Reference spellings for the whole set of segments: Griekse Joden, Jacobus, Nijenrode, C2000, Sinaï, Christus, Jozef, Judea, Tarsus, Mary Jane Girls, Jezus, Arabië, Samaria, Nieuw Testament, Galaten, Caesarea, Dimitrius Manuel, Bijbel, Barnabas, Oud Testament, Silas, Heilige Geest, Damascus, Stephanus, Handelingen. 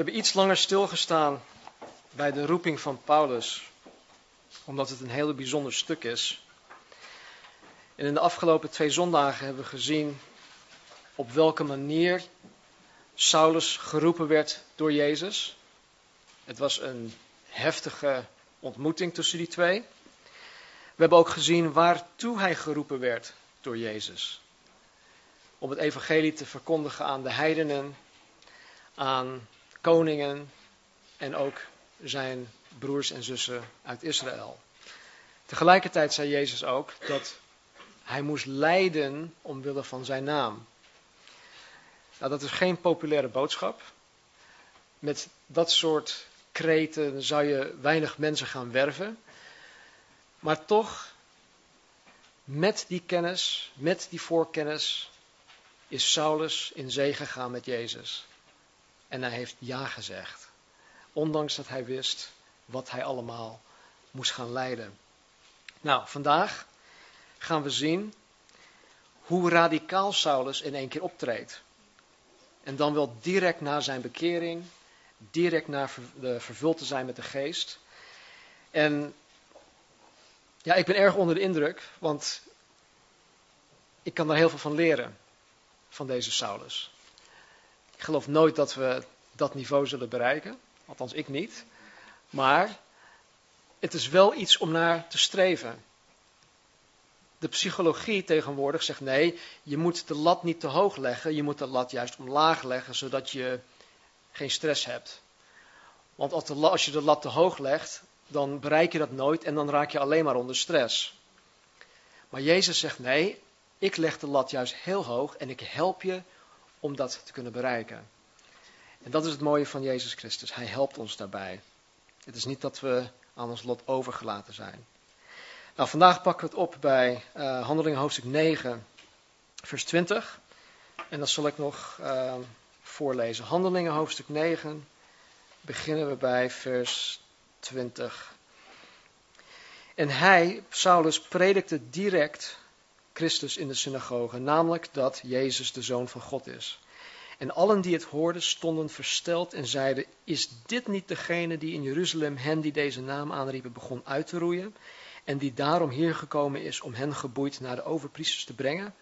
hebben iets langer stilgestaan bij de roeping van Paulus, omdat het een heel bijzonder stuk is. En in de afgelopen 2 zondagen hebben we gezien op welke manier Saulus geroepen werd door Jezus. Het was een heftige ontmoeting tussen die twee. We hebben ook gezien waartoe hij geroepen werd door Jezus. Om het evangelie te verkondigen aan de heidenen, aan koningen en ook zijn broers en zussen uit Israël. Tegelijkertijd zei Jezus ook dat hij moest lijden omwille van zijn naam. Nou, dat is geen populaire boodschap. Met dat soort kreten zou je weinig mensen gaan werven. Maar toch, met die kennis, met die voorkennis, is Saulus in zee gegaan met Jezus. En hij heeft ja gezegd. Ondanks dat hij wist wat hij allemaal moest gaan lijden. Nou, vandaag gaan we zien hoe radicaal Saulus in één keer optreedt. En dan wel direct na zijn bekering, direct na vervuld te zijn met de geest. En ja, ik ben erg onder de indruk, want ik kan daar heel veel van leren, van deze Saulus. Ik geloof nooit dat we dat niveau zullen bereiken, althans ik niet. Maar het is wel iets om naar te streven. De psychologie tegenwoordig zegt nee, je moet de lat niet te hoog leggen, je moet de lat juist omlaag leggen, zodat je geen stress hebt. Want als je de lat te hoog legt, dan bereik je dat nooit en dan raak je alleen maar onder stress. Maar Jezus zegt nee, ik leg de lat juist heel hoog en ik help je om dat te kunnen bereiken. En dat is het mooie van Jezus Christus, hij helpt ons daarbij. Het is niet dat we aan ons lot overgelaten zijn. Nou, vandaag pakken we het op bij Handelingen hoofdstuk 9, vers 20. En dat zal ik nog voorlezen. Handelingen hoofdstuk 9, beginnen we bij vers 20. En hij, Saulus, predikte direct Christus in de synagoge, namelijk dat Jezus de Zoon van God is. En allen die het hoorden stonden versteld en zeiden, is dit niet degene die in Jeruzalem hen die deze naam aanriepen begon uit te roeien? En die daarom hier gekomen is om hen geboeid naar de overpriesters te brengen.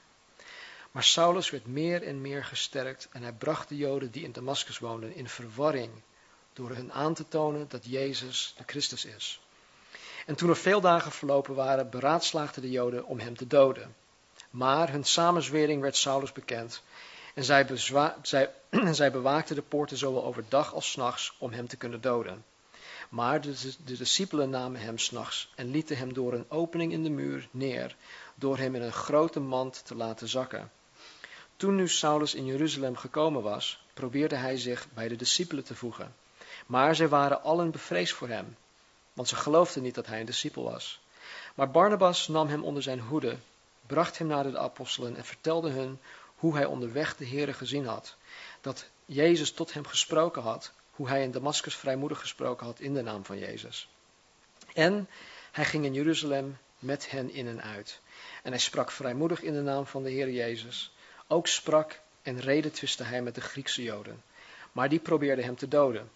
Maar Saulus werd meer en meer gesterkt en hij bracht de Joden die in Damascus woonden in verwarring, door hun aan te tonen dat Jezus de Christus is. En toen er veel dagen verlopen waren, beraadslaagden de Joden om hem te doden. Maar hun samenzwering werd Saulus bekend en zij bewaakten de poorten zowel overdag als 's nachts om hem te kunnen doden. Maar de discipelen namen hem 's nachts en lieten hem door een opening in de muur neer, door hem in een grote mand te laten zakken. Toen nu Saulus in Jeruzalem gekomen was, probeerde hij zich bij de discipelen te voegen. Maar zij waren allen bevreesd voor hem, want ze geloofden niet dat hij een discipel was. Maar Barnabas nam hem onder zijn hoede, bracht hem naar de apostelen en vertelde hun hoe hij onderweg de Heere gezien had, dat Jezus tot hem gesproken had, hoe hij in Damascus vrijmoedig gesproken had in de naam van Jezus. En hij ging in Jeruzalem met hen in en uit. En hij sprak vrijmoedig in de naam van de Heer Jezus. Ook sprak en redetwistte hij met de Griekse Joden. Maar die probeerden hem te doden.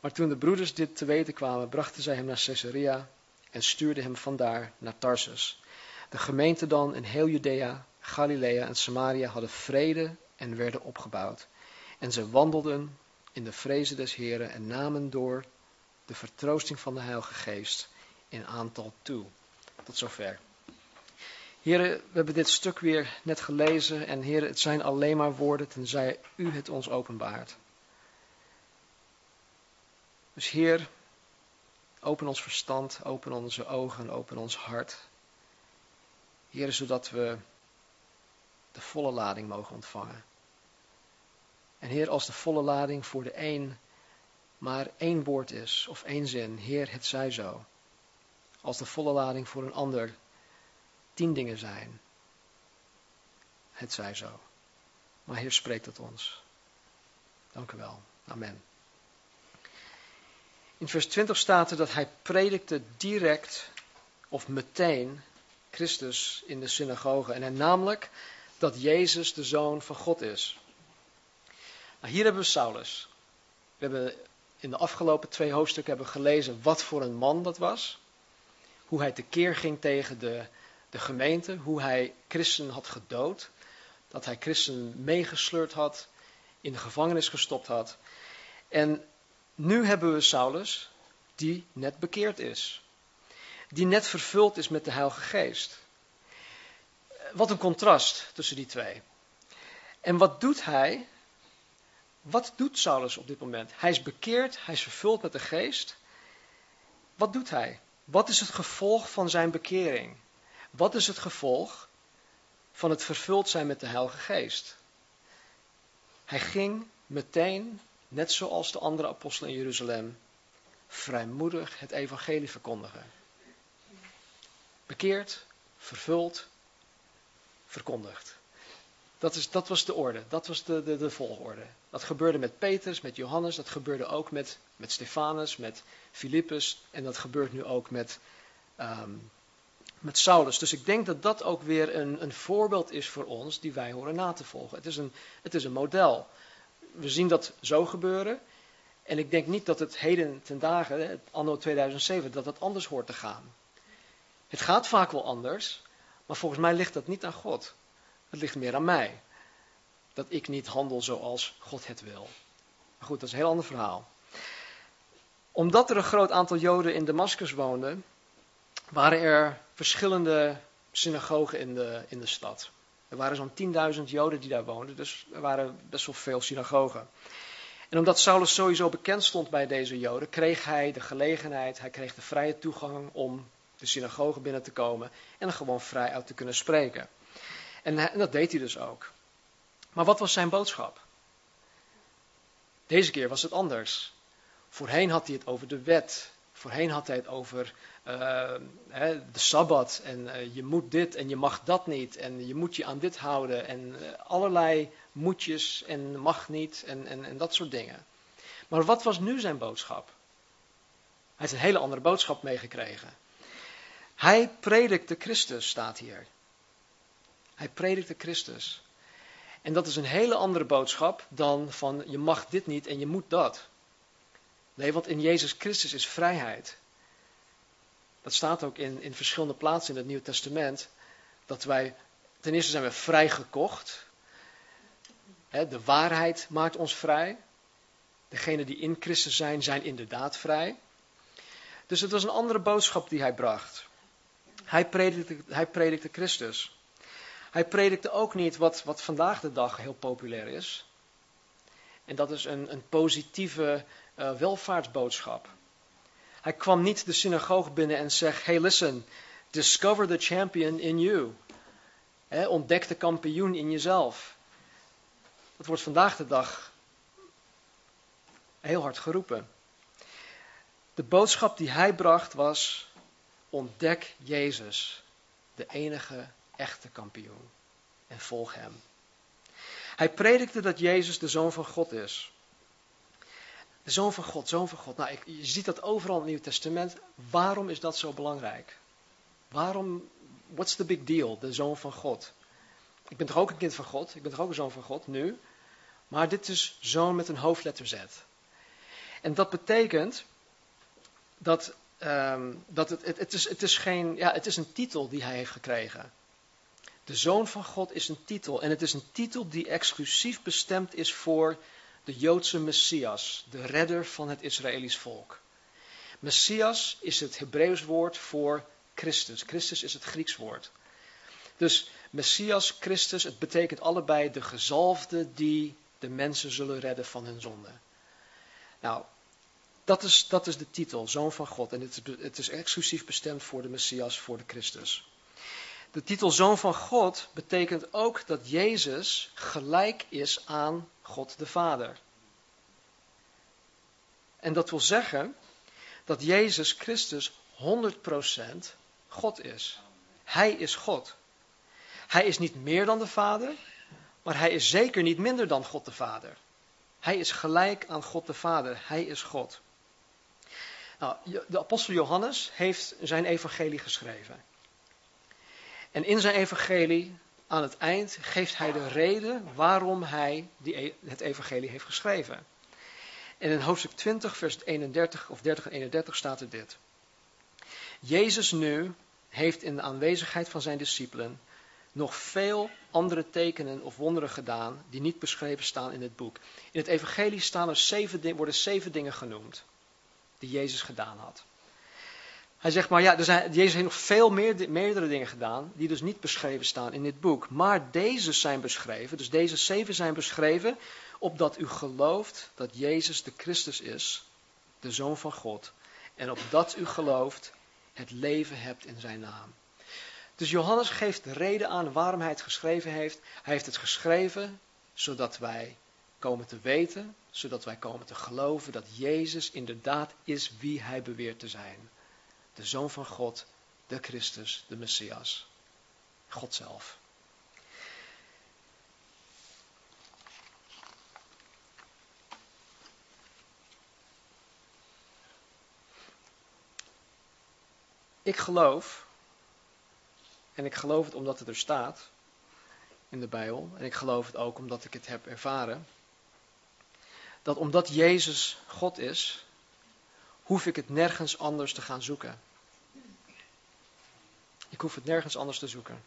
Maar toen de broeders dit te weten kwamen, brachten zij hem naar Caesarea en stuurden hem vandaar naar Tarsus. De gemeente dan in heel Judea, Galilea en Samaria hadden vrede en werden opgebouwd. En ze wandelden in de vrezen des Heren en namen door de vertroosting van de Heilige Geest in aantal toe. Tot zover. Heren, we hebben dit stuk weer net gelezen en Heren, het zijn alleen maar woorden tenzij U het ons openbaart. Dus Heer, open ons verstand, open onze ogen, open ons hart. Heer, zodat we de volle lading mogen ontvangen. En Heer, als de volle lading voor de een maar één woord is, of één zin, Heer, het zij zo. Als de volle lading voor een ander 10 dingen zijn, het zij zo. Maar Heer, spreek tot ons. Dank u wel. Amen. In vers 20 staat er dat hij predikte direct, of meteen, Christus in de synagoge. En hij namelijk dat Jezus de Zoon van God is. Hier hebben we Saulus, hebben in de afgelopen 2 hoofdstukken gelezen wat voor een man dat was. Hoe hij tekeer ging tegen de gemeente. Hoe hij christenen had gedood. Dat hij christenen meegesleurd had. In de gevangenis gestopt had. En nu hebben we Saulus die net bekeerd is. Die net vervuld is met de Heilige Geest. Wat een contrast tussen die twee. En wat doet hij? Wat doet Saulus op dit moment? Hij is bekeerd, hij is vervuld met de Geest. Wat doet hij? Wat is het gevolg van zijn bekering? Wat is het gevolg van het vervuld zijn met de Heilige Geest? Hij ging meteen, net zoals de andere apostelen in Jeruzalem, vrijmoedig het evangelie verkondigen. Bekeerd, vervuld, verkondigd. Dat was de orde, dat was de volgorde. Dat gebeurde met Petrus, met Johannes, dat gebeurde ook met Stephanus, met Filippus. En dat gebeurt nu ook met Saulus. Dus ik denk dat dat ook weer een voorbeeld is voor ons die wij horen na te volgen. Het is een model. We zien dat zo gebeuren. En ik denk niet dat het heden ten dagen, het anno 2007, dat dat anders hoort te gaan. Het gaat vaak wel anders, maar volgens mij ligt dat niet aan God. Het ligt meer aan mij. Dat ik niet handel zoals God het wil. Maar goed, dat is een heel ander verhaal. Omdat er een groot aantal Joden in Damascus woonden, waren er verschillende synagogen in de stad. Er waren zo'n 10.000 Joden die daar woonden, dus er waren best wel veel synagogen. En omdat Saulus sowieso bekend stond bij deze Joden, kreeg hij de gelegenheid, hij kreeg de vrije toegang om de synagoge binnen te komen en er gewoon vrij uit te kunnen spreken. En dat deed hij dus ook. Maar wat was zijn boodschap? Deze keer was het anders. Voorheen had hij het over de wet. Voorheen had hij het over de Sabbat. En je moet dit en je mag dat niet. En je moet je aan dit houden. En allerlei moetjes en mag niet. En dat soort dingen. Maar wat was nu zijn boodschap? Hij heeft een hele andere boodschap meegekregen. Hij predikte Christus, staat hier. Hij predikte Christus. En dat is een hele andere boodschap dan van je mag dit niet en je moet dat. Nee, want in Jezus Christus is vrijheid. Dat staat ook in verschillende plaatsen in het Nieuw Testament. Dat wij, ten eerste zijn we vrijgekocht. De waarheid maakt ons vrij. Degenen die in Christus zijn, zijn inderdaad vrij. Dus het was een andere boodschap die hij bracht. Hij predikte Christus. Hij predikte ook niet wat vandaag de dag heel populair is. En dat is een positieve welvaartsboodschap. Hij kwam niet de synagoog binnen en zegt, hey listen, discover the champion in you. Ontdek de kampioen in jezelf. Dat wordt vandaag de dag heel hard geroepen. De boodschap die hij bracht was, ontdek Jezus, de enige echte kampioen. En volg hem. Hij predikte dat Jezus de Zoon van God is. De Zoon van God, Zoon van God. Nou, je ziet dat overal in het Nieuw Testament. Waarom is dat zo belangrijk? Waarom, what's the big deal, de Zoon van God? Ik ben toch ook een kind van God? Ik ben toch ook een Zoon van God, nu? Maar dit is Zoon met een hoofdletter Z. En dat betekent dat het is een titel die hij heeft gekregen. De Zoon van God is een titel. En het is een titel die exclusief bestemd is voor de Joodse Messias. De redder van het Israëlisch volk. Messias is het Hebreeuws woord voor Christus. Christus is het Grieks woord. Dus Messias, Christus, het betekent allebei de gezalfde die de mensen zullen redden van hun zonde. Nou, dat is de titel, Zoon van God. En het is exclusief bestemd voor de Messias, voor de Christus. De titel Zoon van God betekent ook dat Jezus gelijk is aan God de Vader. En dat wil zeggen dat Jezus Christus 100% God is. Hij is God. Hij is niet meer dan de Vader, maar hij is zeker niet minder dan God de Vader. Hij is gelijk aan God de Vader. Hij is God. Nou, de apostel Johannes heeft zijn evangelie geschreven. En in zijn evangelie, aan het eind, geeft hij de reden waarom hij het evangelie heeft geschreven. En in hoofdstuk 20, vers 31 of 30 en 31 staat er dit. Jezus nu heeft in de aanwezigheid van zijn discipelen nog veel andere tekenen of wonderen gedaan die niet beschreven staan in het boek. In het evangelie staan er 7 dingen genoemd die Jezus gedaan had. Hij zegt maar ja, Jezus heeft nog veel meerdere dingen gedaan die dus niet beschreven staan in dit boek. Maar deze zijn beschreven, dus deze 7 zijn beschreven, opdat u gelooft dat Jezus de Christus is, de Zoon van God. En opdat u gelooft het leven hebt in zijn naam. Dus Johannes geeft de reden aan waarom hij het geschreven heeft. Hij heeft het geschreven zodat wij komen te weten, zodat wij komen te geloven dat Jezus inderdaad is wie hij beweert te zijn. De Zoon van God, de Christus, de Messias. God zelf. Ik geloof, en ik geloof het omdat het er staat in de Bijbel, en ik geloof het ook omdat ik het heb ervaren, dat omdat Jezus God is, hoef ik het nergens anders te gaan zoeken. Ik hoef het nergens anders te zoeken.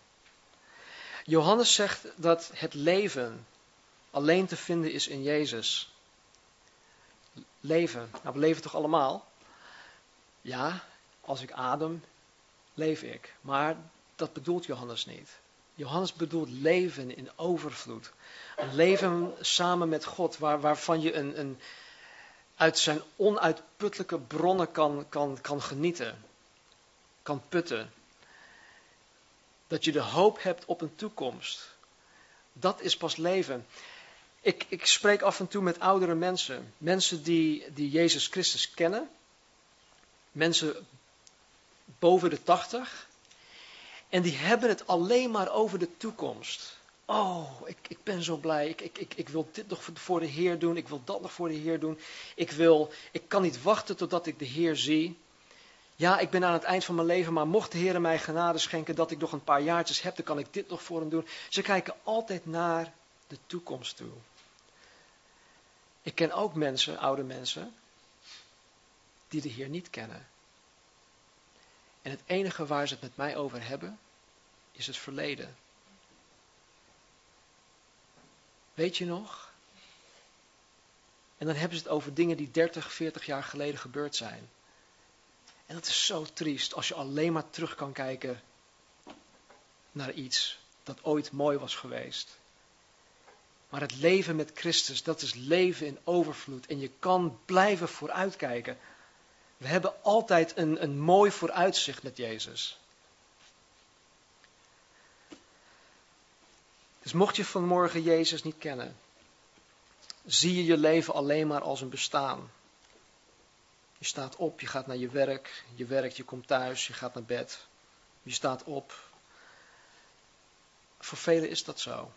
Johannes zegt dat het leven alleen te vinden is in Jezus. Leven, nou we leven toch allemaal? Ja, als ik adem, leef ik. Maar dat bedoelt Johannes niet. Johannes bedoelt leven in overvloed. Een leven samen met God, waarvan je een uit zijn onuitputtelijke bronnen kan genieten. Kan putten. Dat je de hoop hebt op een toekomst. Dat is pas leven. Ik spreek af en toe met oudere mensen. Mensen die Jezus Christus kennen. Mensen boven de 80. En die hebben het alleen maar over de toekomst. Oh, ik ben zo blij. Ik wil dit nog voor de Heer doen. Ik wil dat nog voor de Heer doen. Ik kan niet wachten totdat ik de Heer zie. Ja, ik ben aan het eind van mijn leven, maar mocht de Heer mij genade schenken dat ik nog een paar jaartjes heb, dan kan ik dit nog voor hem doen. Ze kijken altijd naar de toekomst toe. Ik ken ook mensen, oude mensen, die de Heer niet kennen. En het enige waar ze het met mij over hebben, is het verleden. Weet je nog? En dan hebben ze het over dingen die 30, 40 jaar geleden gebeurd zijn. En dat is zo triest als je alleen maar terug kan kijken naar iets dat ooit mooi was geweest. Maar het leven met Christus, dat is leven in overvloed. En je kan blijven vooruitkijken. We hebben altijd een mooi vooruitzicht met Jezus. Dus mocht je vanmorgen Jezus niet kennen, zie je je leven alleen maar als een bestaan. Je staat op, je gaat naar je werk, je werkt, je komt thuis, je gaat naar bed, je staat op. Voor velen is dat zo.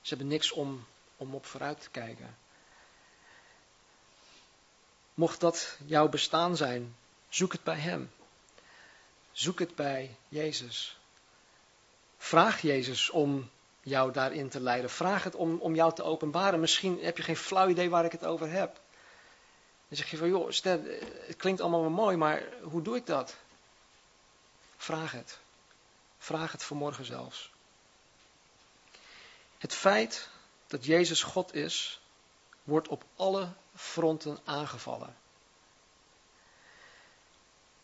Ze hebben niks om op vooruit te kijken. Mocht dat jouw bestaan zijn, zoek het bij hem. Zoek het bij Jezus. Vraag Jezus om jou daarin te leiden. Vraag het om jou te openbaren. Misschien heb je geen flauw idee waar ik het over heb. Dan zeg je van, joh, het klinkt allemaal wel mooi, maar hoe doe ik dat? Vraag het. Vraag het vanmorgen zelfs. Het feit dat Jezus God is, wordt op alle fronten aangevallen.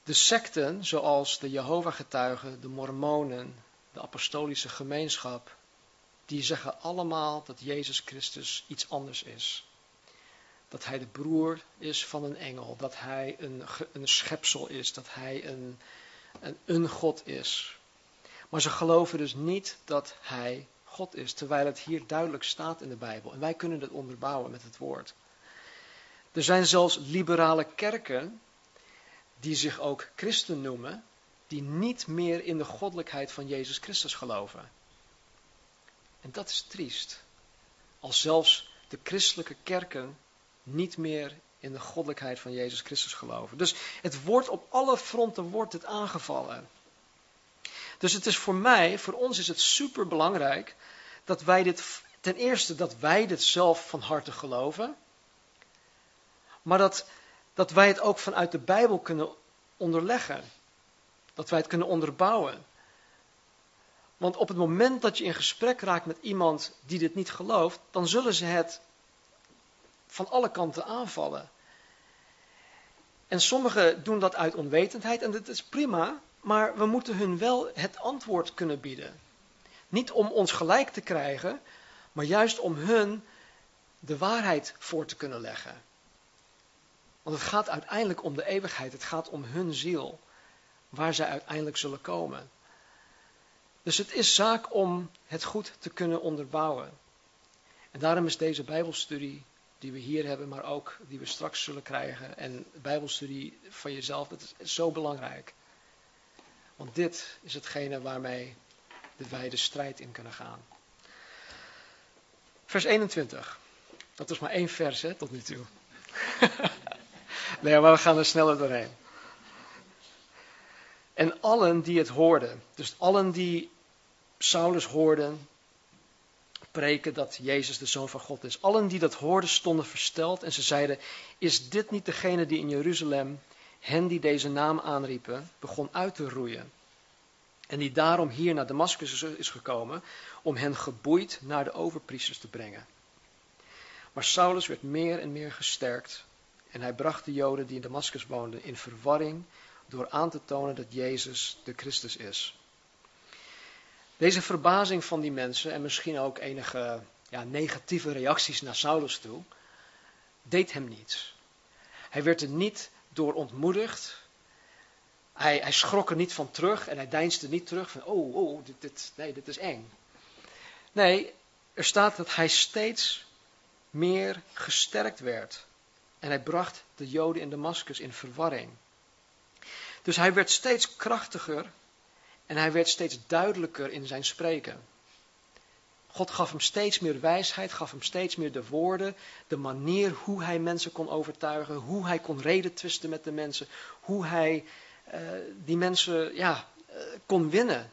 De secten, zoals de Jehovah-getuigen, de mormonen, de apostolische gemeenschap, die zeggen allemaal dat Jezus Christus iets anders is. Dat hij de broer is van een engel, dat hij een schepsel is, dat hij een God is. Maar ze geloven dus niet dat hij God is, terwijl het hier duidelijk staat in de Bijbel. En wij kunnen dat onderbouwen met het woord. Er zijn zelfs liberale kerken, die zich ook christen noemen, die niet meer in de goddelijkheid van Jezus Christus geloven. En dat is triest. Als zelfs de christelijke kerken niet meer in de goddelijkheid van Jezus Christus geloven. Dus het wordt op alle fronten wordt het aangevallen. Dus het is voor ons is het superbelangrijk dat wij dit zelf van harte geloven. maar dat wij het ook vanuit de Bijbel kunnen onderleggen. Dat wij het kunnen onderbouwen. Want op het moment dat je in gesprek raakt met iemand die dit niet gelooft, dan zullen ze het van alle kanten aanvallen. En sommigen doen dat uit onwetendheid en dat is prima, maar we moeten hun wel het antwoord kunnen bieden. Niet om ons gelijk te krijgen, maar juist om hun de waarheid voor te kunnen leggen. Want het gaat uiteindelijk om de eeuwigheid, het gaat om hun ziel, waar zij uiteindelijk zullen komen. Dus het is zaak om het goed te kunnen onderbouwen. En daarom is deze Bijbelstudie die we hier hebben, maar ook die we straks zullen krijgen, en Bijbelstudie van jezelf, dat is zo belangrijk. Want dit is hetgene waarmee wij de strijd in kunnen gaan. Vers 21. Dat is maar 1 vers, hè, tot nu toe. Nee, maar we gaan er sneller doorheen. En allen die het hoorden, dus allen die Saulus hoorden preken dat Jezus de Zoon van God is. Allen die dat hoorden stonden versteld en ze zeiden, is dit niet degene die in Jeruzalem hen die deze naam aanriepen begon uit te roeien? En die daarom hier naar Damascus is gekomen om hen geboeid naar de overpriesters te brengen. Maar Saulus werd meer en meer gesterkt en hij bracht de Joden die in Damascus woonden in verwarring door aan te tonen dat Jezus de Christus is. Deze verbazing van die mensen en misschien ook enige negatieve reacties naar Saulus toe, deed hem niets. Hij werd er niet door ontmoedigd. Hij schrok er niet van terug en hij deinsde niet terug van, dit is eng. Nee, er staat dat hij steeds meer gesterkt werd. En hij bracht de Joden in Damascus in verwarring. Dus hij werd steeds krachtiger en hij werd steeds duidelijker in zijn spreken. God gaf hem steeds meer wijsheid, gaf hem steeds meer de woorden, de manier hoe hij mensen kon overtuigen, hoe hij kon redetwisten met de mensen, hoe hij die mensen kon winnen.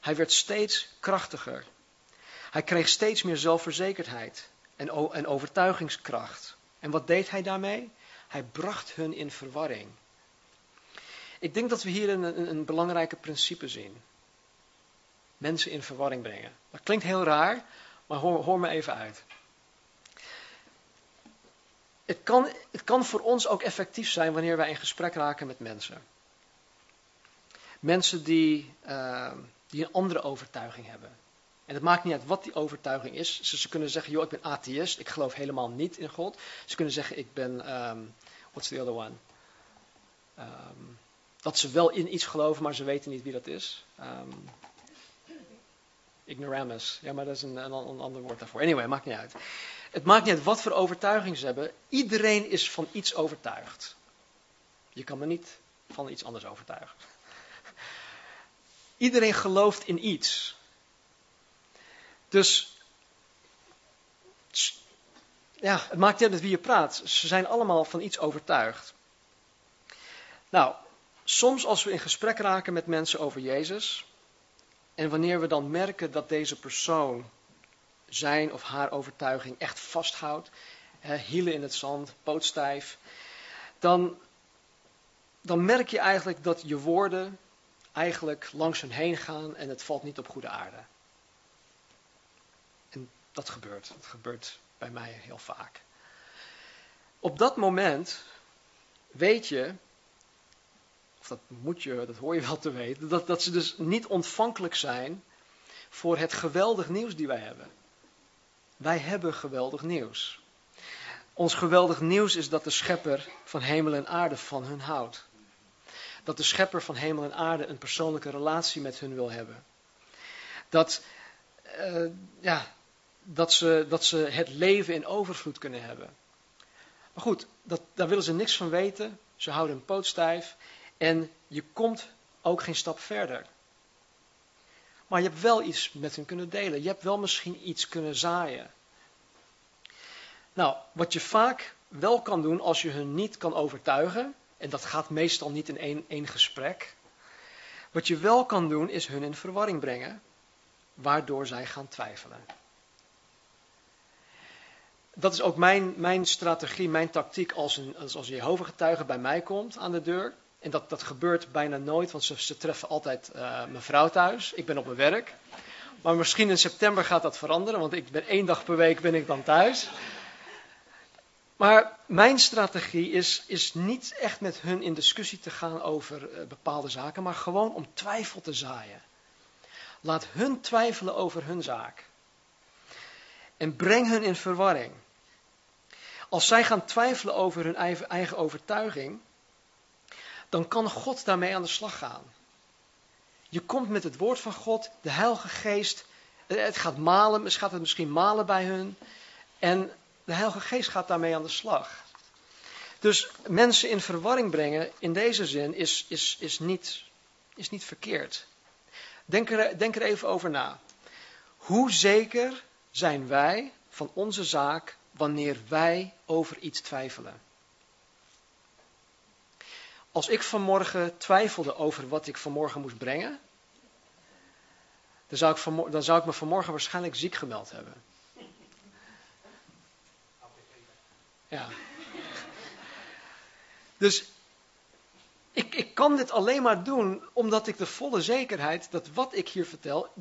Hij werd steeds krachtiger. Hij kreeg steeds meer zelfverzekerdheid en overtuigingskracht. En wat deed hij daarmee? Hij bracht hun in verwarring. Ik denk dat we hier een belangrijke principe zien. Mensen in verwarring brengen. Dat klinkt heel raar, maar hoor me even uit. Het kan voor ons ook effectief zijn wanneer wij in gesprek raken met mensen. Mensen die een andere overtuiging hebben. En het maakt niet uit wat die overtuiging is. Ze kunnen zeggen, ik ben atheïst, ik geloof helemaal niet in God. Ze kunnen zeggen, ik ben, what's the other one? Dat ze wel in iets geloven, maar ze weten niet wie dat is. Ignoramus. Ja, maar dat is een ander woord daarvoor. Anyway, maakt niet uit. Het maakt niet uit wat voor overtuiging ze hebben. Iedereen is van iets overtuigd. Je kan me niet van iets anders overtuigen. Iedereen gelooft in iets. Dus, het maakt niet uit met wie je praat. Ze zijn allemaal van iets overtuigd. Nou, soms als we in gesprek raken met mensen over Jezus, en wanneer we dan merken dat deze persoon zijn of haar overtuiging echt vasthoudt, hielen in het zand, pootstijf, dan merk je eigenlijk dat je woorden eigenlijk langs hen heen gaan en het valt niet op goede aarde. En dat gebeurt. Dat gebeurt bij mij heel vaak. Op dat moment weet je, of dat hoor je wel te weten, dat ze dus niet ontvankelijk zijn voor het geweldig nieuws die wij hebben. Wij hebben geweldig nieuws. Ons geweldig nieuws is dat de schepper van hemel en aarde van hun houdt. Dat de schepper van hemel en aarde een persoonlijke relatie met hun wil hebben. Dat ze het leven in overvloed kunnen hebben. Maar goed, daar willen ze niks van weten. Ze houden hun poot stijf. En je komt ook geen stap verder. Maar je hebt wel iets met hen kunnen delen. Je hebt wel misschien iets kunnen zaaien. Nou, wat je vaak wel kan doen als je hun niet kan overtuigen, en dat gaat meestal niet in één gesprek. Wat je wel kan doen is hun in verwarring brengen, waardoor zij gaan twijfelen. dat is ook mijn strategie, mijn tactiek als Jehovah-getuige bij mij komt aan de deur. En dat gebeurt bijna nooit, want ze treffen altijd mijn vrouw thuis. Ik ben op mijn werk. Maar misschien in september gaat dat veranderen, want ik ben 1 dag per week ben ik dan thuis. Maar mijn strategie is niet echt met hun in discussie te gaan over bepaalde zaken, maar gewoon om twijfel te zaaien. Laat hun twijfelen over hun zaak. En breng hun in verwarring. Als zij gaan twijfelen over hun eigen overtuiging, dan kan God daarmee aan de slag gaan. Je komt met het woord van God, de Heilige Geest, het gaat misschien malen bij hun. En de Heilige Geest gaat daarmee aan de slag. Dus mensen in verwarring brengen, in deze zin, is niet verkeerd. Denk er even over na. Hoe zeker zijn wij van onze zaak wanneer wij over iets twijfelen? Als ik vanmorgen twijfelde over wat ik vanmorgen moest brengen, dan zou ik me vanmorgen waarschijnlijk ziek gemeld hebben. Ja. Dus ik kan dit alleen maar doen omdat ik de volle zekerheid dat wat ik hier vertel,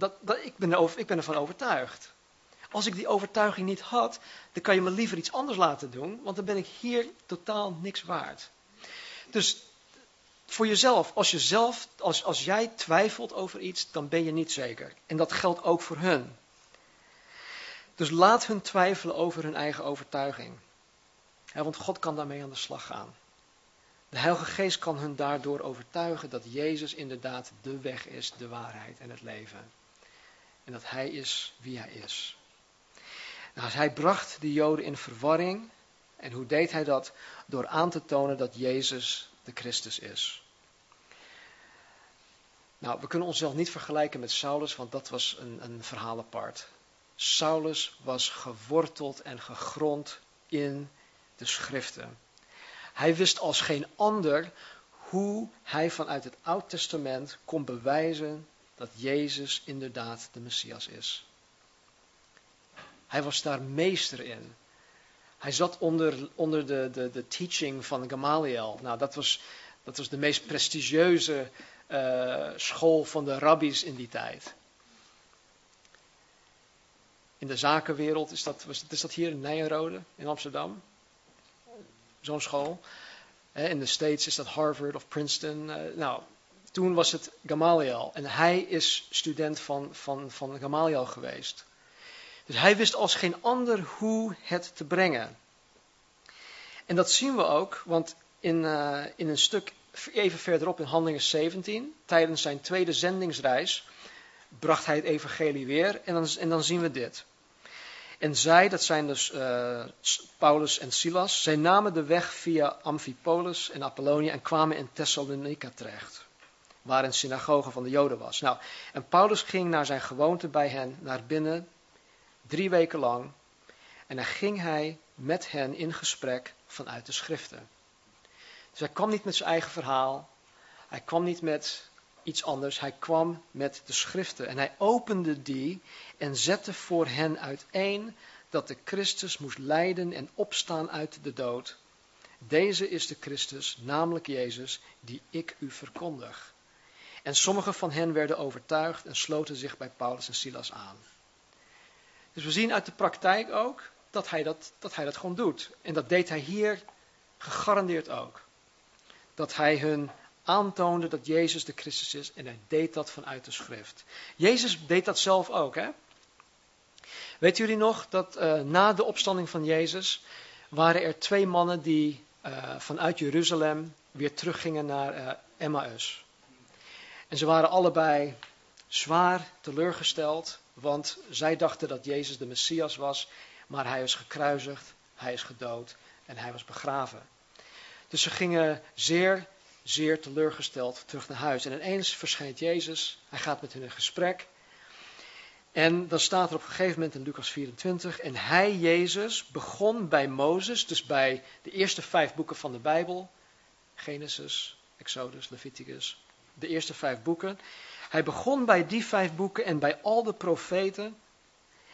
ik ben ervan overtuigd. Als ik die overtuiging niet had, dan kan je me liever iets anders laten doen, want dan ben ik hier totaal niks waard. Dus voor jezelf, als jij twijfelt over iets, dan ben je niet zeker. En dat geldt ook voor hun. Dus laat hun twijfelen over hun eigen overtuiging. Ja, want God kan daarmee aan de slag gaan. De Heilige Geest kan hun daardoor overtuigen dat Jezus inderdaad de weg is, de waarheid en het leven. En dat Hij is wie Hij is. Nou, Hij bracht de Joden in verwarring. En hoe deed Hij dat? Door aan te tonen dat Jezus de Christus is. Nou, we kunnen onszelf niet vergelijken met Saulus, want dat was een verhaal apart. Saulus was geworteld en gegrond in de Schriften. Hij wist als geen ander hoe hij vanuit het Oud Testament kon bewijzen dat Jezus inderdaad de Messias is. Hij was daar meester in. Hij zat onder de teaching van Gamaliel. Nou, dat was de meest prestigieuze school van de rabbies in die tijd. In de zakenwereld is dat hier in Nijenrode, in Amsterdam. Zo'n school. In de States is dat Harvard of Princeton. Nou, toen was het Gamaliel. En hij is student van Gamaliel geweest. Dus hij wist als geen ander hoe het te brengen. En dat zien we ook, want in een stuk even verderop in Handelingen 17, tijdens zijn tweede zendingsreis, bracht hij het evangelie weer. En dan zien we dit. En zij, dat zijn dus Paulus en Silas, zij namen de weg via Amphipolis en Apollonia en kwamen in Thessalonica terecht, waar een synagoge van de Joden was. Nou, en Paulus ging naar zijn gewoonte bij hen naar binnen, 3 weken lang, en dan ging hij met hen in gesprek vanuit de Schriften. Dus hij kwam niet met zijn eigen verhaal, hij kwam niet met iets anders, hij kwam met de Schriften. En hij opende die en zette voor hen uiteen dat de Christus moest lijden en opstaan uit de dood. Deze is de Christus, namelijk Jezus, die ik u verkondig. En sommigen van hen werden overtuigd en sloten zich bij Paulus en Silas aan. Dus we zien uit de praktijk ook dat hij dat gewoon doet. En dat deed hij hier gegarandeerd ook. Dat hij hun aantoonde dat Jezus de Christus is en hij deed dat vanuit de Schrift. Jezus deed dat zelf ook, hè? Weten jullie nog dat na de opstanding van Jezus waren er 2 mannen die vanuit Jeruzalem weer teruggingen naar Emmaus. En ze waren allebei zwaar teleurgesteld, want zij dachten dat Jezus de Messias was, maar hij is gekruisigd, hij is gedood en hij was begraven. Dus ze gingen zeer, zeer teleurgesteld terug naar huis. En ineens verschijnt Jezus, hij gaat met hun in gesprek. En dan staat er op een gegeven moment in Lucas 24, en hij, Jezus, begon bij Mozes, dus bij de eerste 5 boeken van de Bijbel, Genesis, Exodus, Leviticus, de eerste 5 boeken. Hij begon bij die 5 boeken en bij al de profeten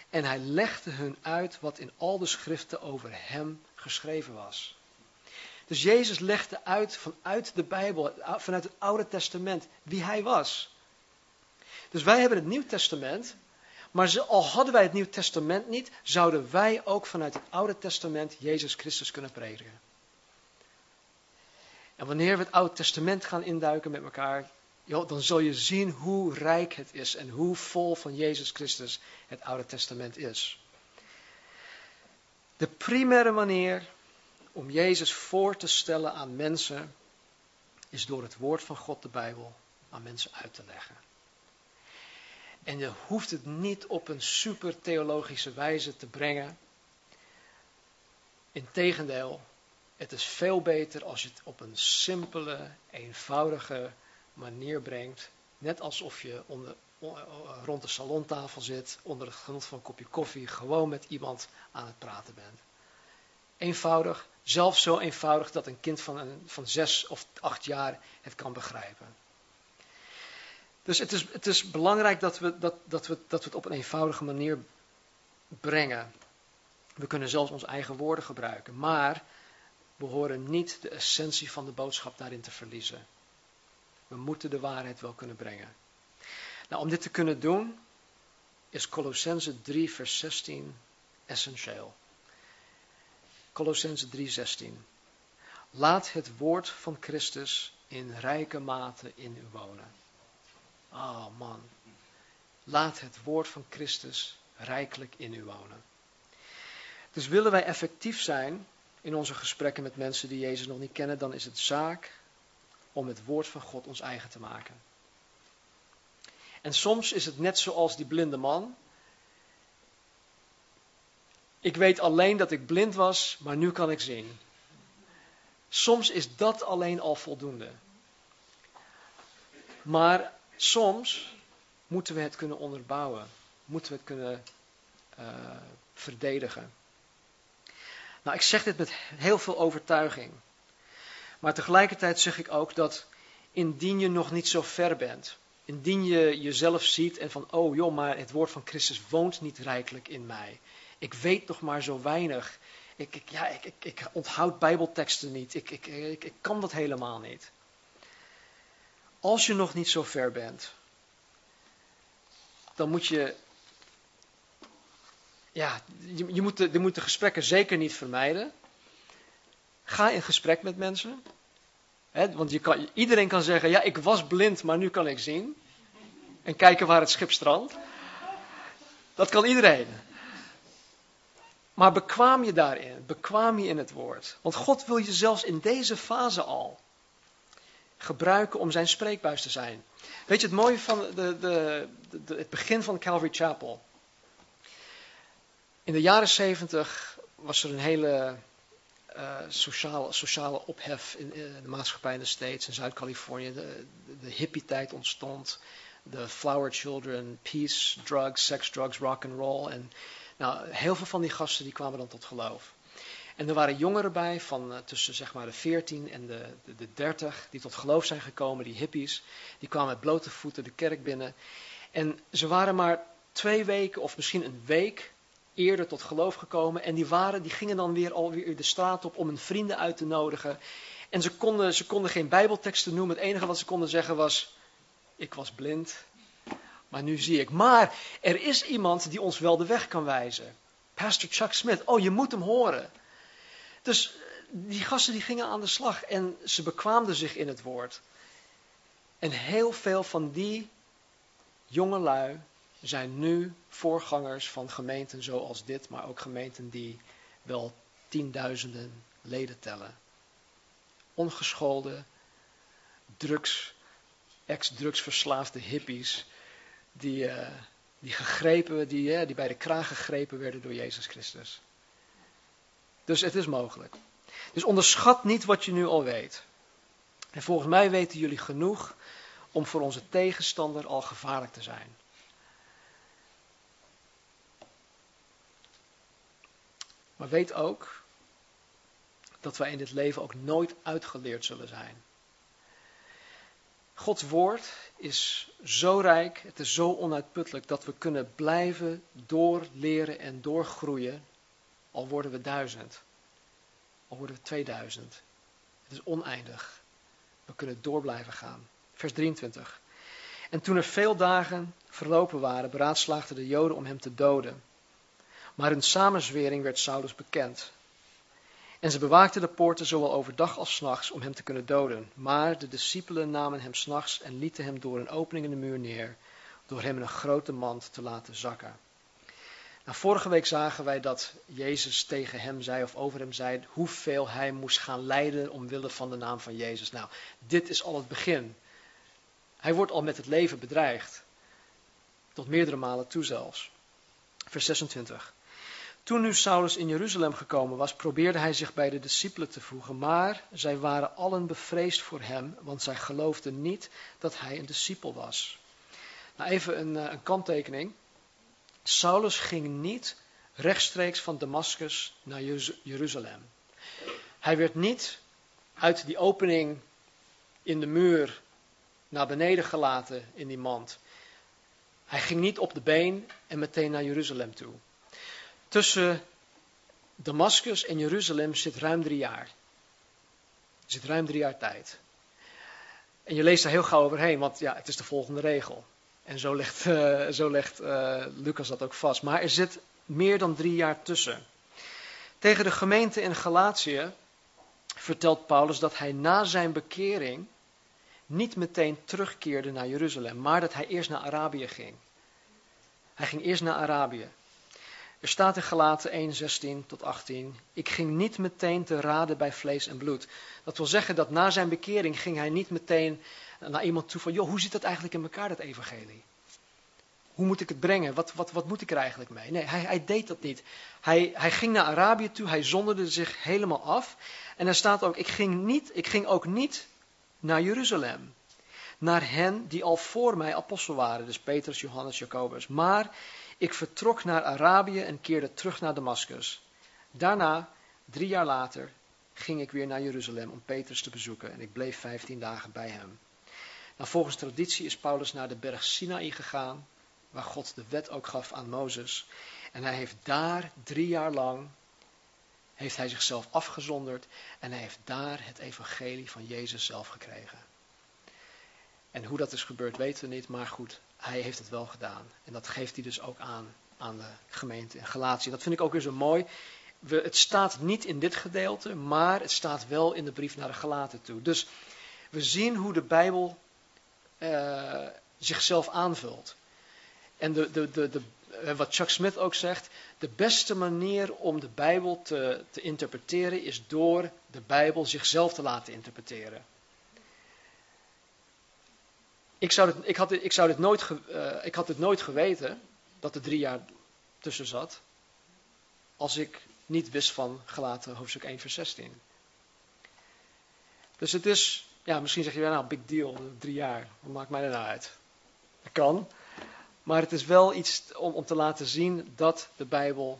En hij legde hun uit wat in al de schriften over hem geschreven was. Dus Jezus legde uit vanuit de Bijbel, vanuit het Oude Testament, wie hij was. Dus wij hebben het Nieuw Testament, maar al hadden wij het Nieuw Testament niet, zouden wij ook vanuit het Oude Testament Jezus Christus kunnen prediken. En wanneer we het Oude Testament gaan induiken met elkaar, dan zul je zien hoe rijk het is en hoe vol van Jezus Christus het Oude Testament is. De primaire manier om Jezus voor te stellen aan mensen, is door het woord van God, de Bijbel, aan mensen uit te leggen. En je hoeft het niet op een super theologische wijze te brengen. Integendeel, het is veel beter als je het op een simpele, eenvoudige manier brengt. Net alsof je rond de salontafel zit, onder het genot van een kopje koffie, gewoon met iemand aan het praten bent. Eenvoudig, zelfs zo eenvoudig dat een kind van 6 of 8 jaar het kan begrijpen. Dus het is belangrijk dat we het op een eenvoudige manier brengen. We kunnen zelfs onze eigen woorden gebruiken, maar we horen niet de essentie van de boodschap daarin te verliezen. We moeten de waarheid wel kunnen brengen. Nou, om dit te kunnen doen, is Kolossenzen 3 vers 16 essentieel. Kolossenzen 3:16. Laat het woord van Christus in rijke mate in u wonen. Oh man. Laat het woord van Christus rijkelijk in u wonen. Dus willen wij effectief zijn in onze gesprekken met mensen die Jezus nog niet kennen, dan is het zaak om het woord van God ons eigen te maken. En soms is het net zoals die blinde man. Ik weet alleen dat ik blind was, maar nu kan ik zien. Soms is dat alleen al voldoende. Maar soms moeten we het kunnen onderbouwen. Moeten we het kunnen verdedigen. Nou, ik zeg dit met heel veel overtuiging. Maar tegelijkertijd zeg ik ook dat indien je nog niet zo ver bent. Indien je jezelf ziet en van, oh joh, maar het woord van Christus woont niet rijkelijk in mij. Ik weet nog maar zo weinig. Ik onthoud Bijbelteksten niet. Ik kan dat helemaal niet. Als je nog niet zo ver bent, dan moet je... Ja, je moet de gesprekken zeker niet vermijden. Ga in gesprek met mensen. Hè, want iedereen kan zeggen, ja, ik was blind, maar nu kan ik zien. En kijken waar het schip strandt. Dat kan iedereen. Maar bekwaam je daarin, bekwaam je in het woord. Want God wil je zelfs in deze fase al gebruiken om zijn spreekbuis te zijn. Weet je, het mooie van het begin van Calvary Chapel. In de jaren 70 was er een hele sociale ophef in de maatschappij in de States, in Zuid-Californië. De hippie-tijd ontstond. De flower children, peace, drugs, sex, drugs, rock and roll en... Nou, heel veel van die gasten die kwamen dan tot geloof. En er waren jongeren bij van tussen zeg maar de 14 en de 30 die tot geloof zijn gekomen, die hippies. Die kwamen met blote voeten de kerk binnen. En ze waren maar 2 weken of misschien een week eerder tot geloof gekomen. En die gingen dan alweer de straat op om hun vrienden uit te nodigen. En ze konden geen Bijbelteksten noemen. Het enige wat ze konden zeggen was, ik was blind. Maar nu zie ik. Maar er is iemand die ons wel de weg kan wijzen. Pastor Chuck Smith. Oh, je moet hem horen. Dus die gasten die gingen aan de slag. En ze bekwaamden zich in het woord. En heel veel van die jongelui zijn nu voorgangers van gemeenten zoals dit. Maar ook gemeenten die wel 10.000 leden tellen. Ongeschoolde, ex-drugsverslaafde hippies. Die bij de kraag gegrepen werden door Jezus Christus. Dus het is mogelijk. Dus onderschat niet wat je nu al weet. En volgens mij weten jullie genoeg om voor onze tegenstander al gevaarlijk te zijn. Maar weet ook dat wij in dit leven ook nooit uitgeleerd zullen zijn. Gods woord is zo rijk, het is zo onuitputtelijk, dat we kunnen blijven doorleren en doorgroeien, al worden we 1000, al worden we 2000. Het is oneindig. We kunnen door blijven gaan. Vers 23. En toen er veel dagen verlopen waren, beraadslaagden de Joden om hem te doden. Maar hun samenzwering werd Saulus bekend. En ze bewaakten de poorten zowel overdag als 's nachts om hem te kunnen doden. Maar de discipelen namen hem 's nachts en lieten hem door een opening in de muur neer, door hem in een grote mand te laten zakken. Nou, vorige week zagen wij dat Jezus tegen hem zei, of over hem zei, hoeveel hij moest gaan lijden omwille van de naam van Jezus. Nou, dit is al het begin. Hij wordt al met het leven bedreigd. Tot meerdere malen toe zelfs. Vers 26. Toen nu Saulus in Jeruzalem gekomen was, probeerde hij zich bij de discipelen te voegen, maar zij waren allen bevreesd voor hem, want zij geloofden niet dat hij een discipel was. Nou, even een kanttekening. Saulus ging niet rechtstreeks van Damascus naar Jeruzalem. Hij werd niet uit die opening in de muur naar beneden gelaten in die mand. Hij ging niet op de been en meteen naar Jeruzalem toe. Tussen Damascus en Jeruzalem zit ruim 3 jaar. Er zit ruim 3 jaar tijd. En je leest daar heel gauw overheen, want ja, het is de volgende regel. En zo legt Lucas dat ook vast. Maar er zit meer dan 3 jaar tussen. Tegen de gemeente in Galatië vertelt Paulus dat hij na zijn bekering niet meteen terugkeerde naar Jeruzalem, maar dat hij eerst naar Arabië ging. Hij ging eerst naar Arabië. Er staat in Galaten 1, 16 tot 18, ik ging niet meteen te raden bij vlees en bloed. Dat wil zeggen dat na zijn bekering ging hij niet meteen naar iemand toe van, joh, hoe zit dat eigenlijk in elkaar, dat evangelie? Hoe moet ik het brengen? Wat moet ik er eigenlijk mee? Nee, hij deed dat niet. Hij ging naar Arabië toe, hij zonderde zich helemaal af. En er staat ook, ik ging ook niet naar Jeruzalem. Naar hen die al voor mij apostel waren, dus Petrus, Johannes, Jacobus. Maar ik vertrok naar Arabië en keerde terug naar Damascus. Daarna, 3 jaar later, ging ik weer naar Jeruzalem om Petrus te bezoeken. En ik bleef 15 dagen bij hem. Nou, volgens traditie is Paulus naar de berg Sinaï gegaan, waar God de wet ook gaf aan Mozes. En hij heeft daar 3 jaar lang, heeft hij zichzelf afgezonderd. En hij heeft daar het evangelie van Jezus zelf gekregen. En hoe dat is gebeurd weten we niet, maar goed, hij heeft het wel gedaan. En dat geeft hij dus ook aan de gemeente in Galatië. Dat vind ik ook weer zo mooi. Het staat niet in dit gedeelte, maar het staat wel in de brief naar de Galaten toe. Dus we zien hoe de Bijbel zichzelf aanvult. En wat Chuck Smith ook zegt, de beste manier om de Bijbel te interpreteren is door de Bijbel zichzelf te laten interpreteren. Ik had het nooit geweten dat er 3 jaar tussen zat, als ik niet wist van Galaten hoofdstuk 1 vers 16. Dus het is, ja, misschien zeg je wel, nou, big deal, 3 jaar, wat maakt mij er nou uit? Dat kan, maar het is wel iets om te laten zien dat de Bijbel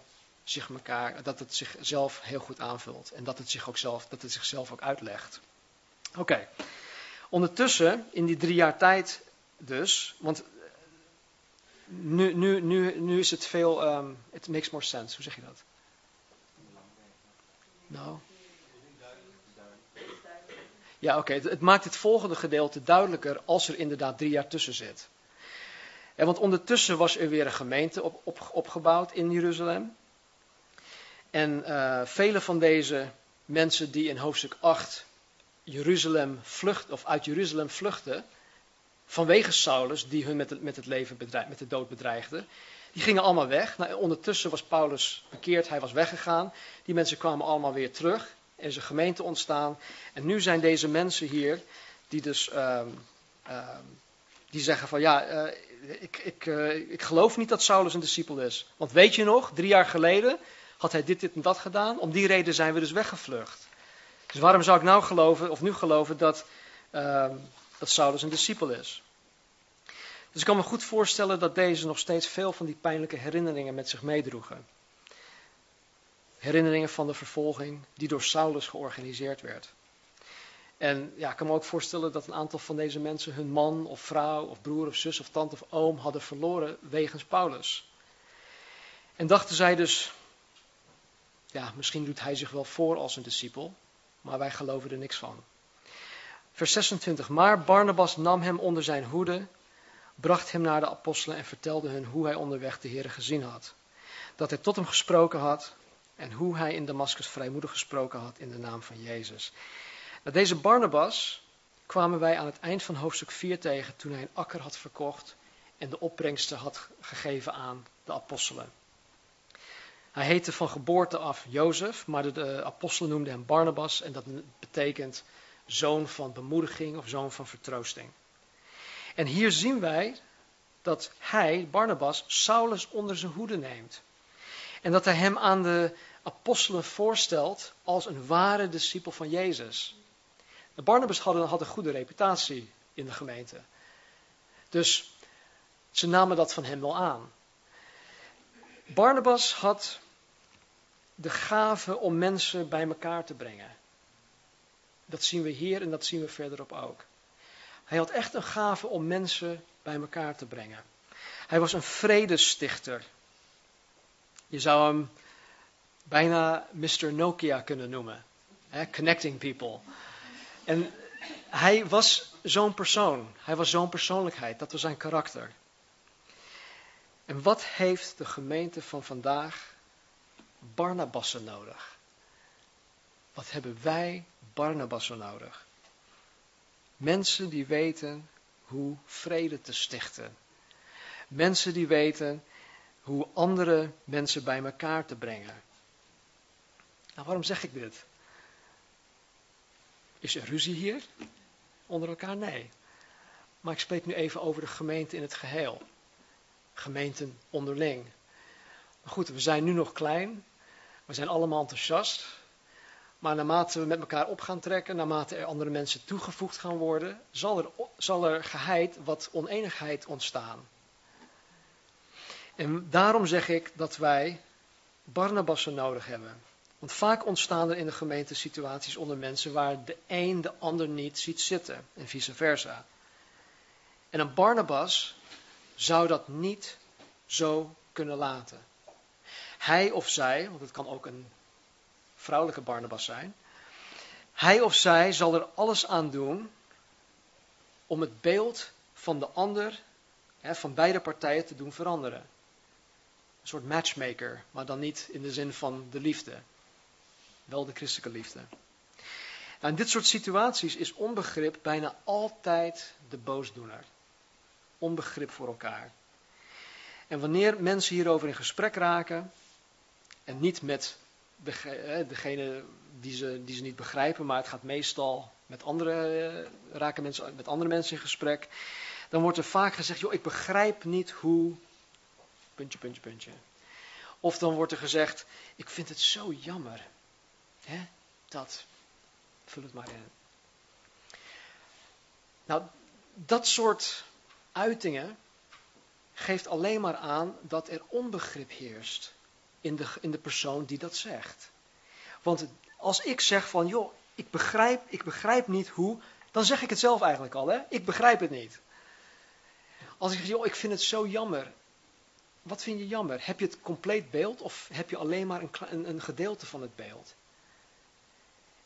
dat het zichzelf heel goed aanvult en dat het zichzelf ook uitlegt. Oké. Ondertussen, in die 3 jaar tijd dus, want nu is het veel, it makes more sense, hoe zeg je dat? Nou, ja, oké, het maakt het volgende gedeelte duidelijker als er inderdaad 3 jaar tussen zit. En want ondertussen was er weer een gemeente opgebouwd in Jeruzalem. En vele van deze mensen die in hoofdstuk 8... uit Jeruzalem vluchten, vanwege Saulus, die hun met de dood bedreigde, die gingen allemaal weg. Nou, ondertussen was Paulus bekeerd, hij was weggegaan. Die mensen kwamen allemaal weer terug. Er is een gemeente ontstaan. En nu zijn deze mensen hier, die dus die zeggen van, ja, ik geloof niet dat Saulus een discipel is. Want weet je nog, 3 jaar geleden had hij dit en dat gedaan. Om die reden zijn we dus weggevlucht. Dus waarom zou ik nou geloven, of nu geloven, dat Saulus een discipel is? Dus ik kan me goed voorstellen dat deze nog steeds veel van die pijnlijke herinneringen met zich meedroegen. Herinneringen van de vervolging die door Saulus georganiseerd werd. En ja, ik kan me ook voorstellen dat een aantal van deze mensen hun man of vrouw of broer of zus of tante of oom hadden verloren wegens Paulus. En dachten zij dus, ja, misschien doet hij zich wel voor als een discipel, maar wij geloven er niks van. Vers 26, maar Barnabas nam hem onder zijn hoede, bracht hem naar de apostelen en vertelde hun hoe hij onderweg de Heere gezien had. Dat hij tot hem gesproken had en hoe hij in Damascus vrijmoedig gesproken had in de naam van Jezus. Nou, deze Barnabas kwamen wij aan het eind van hoofdstuk 4 tegen toen hij een akker had verkocht en de opbrengsten had gegeven aan de apostelen. Hij heette van geboorte af Jozef, maar de apostelen noemden hem Barnabas en dat betekent zoon van bemoediging of zoon van vertroosting. En hier zien wij dat hij, Barnabas, Saulus onder zijn hoede neemt. En dat hij hem aan de apostelen voorstelt als een ware discipel van Jezus. De Barnabas had een goede reputatie in de gemeente. Dus ze namen dat van hem wel aan. Barnabas had de gave om mensen bij elkaar te brengen. Dat zien we hier en dat zien we verderop ook. Hij had echt een gave om mensen bij elkaar te brengen. Hij was een vredestichter. Je zou hem bijna Mr. Nokia kunnen noemen. Hè? Connecting people. En hij was zo'n persoon. Hij was zo'n persoonlijkheid. Dat was zijn karakter. En wat heeft de gemeente van vandaag Barnabassen nodig? Wat hebben wij Barnabassen nodig? Mensen die weten hoe vrede te stichten. Mensen die weten hoe andere mensen bij elkaar te brengen. Nou, waarom zeg ik dit? Is er ruzie hier? Onder elkaar? Nee. Maar ik spreek nu even over de gemeente in het geheel. Gemeenten onderling. Maar goed, we zijn nu nog klein. We zijn allemaal enthousiast. Maar naarmate we met elkaar op gaan trekken, naarmate er andere mensen toegevoegd gaan worden, zal er geheid wat oneenigheid ontstaan. En daarom zeg ik dat wij Barnabassen nodig hebben. Want vaak ontstaan er in de gemeente situaties onder mensen waar de een de ander niet ziet zitten en vice versa. En een Barnabas zou dat niet zo kunnen laten. Hij of zij, want het kan ook een vrouwelijke Barnabas zijn, hij of zij zal er alles aan doen om het beeld van de ander, van beide partijen, te doen veranderen. Een soort matchmaker, maar dan niet in de zin van de liefde. Wel de christelijke liefde. Nou, in dit soort situaties is onbegrip bijna altijd de boosdoener. Onbegrip voor elkaar. En wanneer mensen hierover in gesprek raken, en niet met degene die ze niet begrijpen, maar het gaat meestal met andere mensen in gesprek, dan wordt er vaak gezegd, joh, ik begrijp niet hoe, puntje, puntje, puntje. Of dan wordt er gezegd, ik vind het zo jammer. Hè? Dat, vul het maar in. Nou, dat soort uitingen geeft alleen maar aan dat er onbegrip heerst in de persoon die dat zegt. Want als ik zeg van, joh, ik begrijp niet hoe, dan zeg ik het zelf eigenlijk al, hè? Ik begrijp het niet. Als ik zeg, joh, ik vind het zo jammer. Wat vind je jammer? Heb je het compleet beeld of heb je alleen maar een gedeelte van het beeld?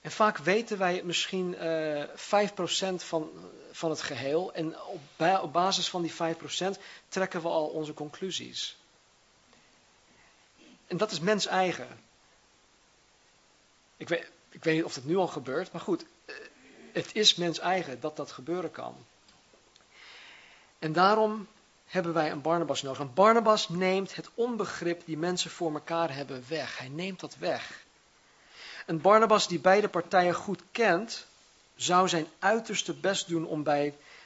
En vaak weten wij misschien 5% van het geheel. En op basis van die 5% trekken we al onze conclusies. En dat is mens eigen. Ik weet niet of dat nu al gebeurt, maar goed. Het is mens eigen dat dat gebeuren kan. En daarom hebben wij een Barnabas nodig. Een Barnabas neemt het onbegrip die mensen voor elkaar hebben weg. Hij neemt dat weg. Een Barnabas die beide partijen goed kent, zou zijn uiterste best doen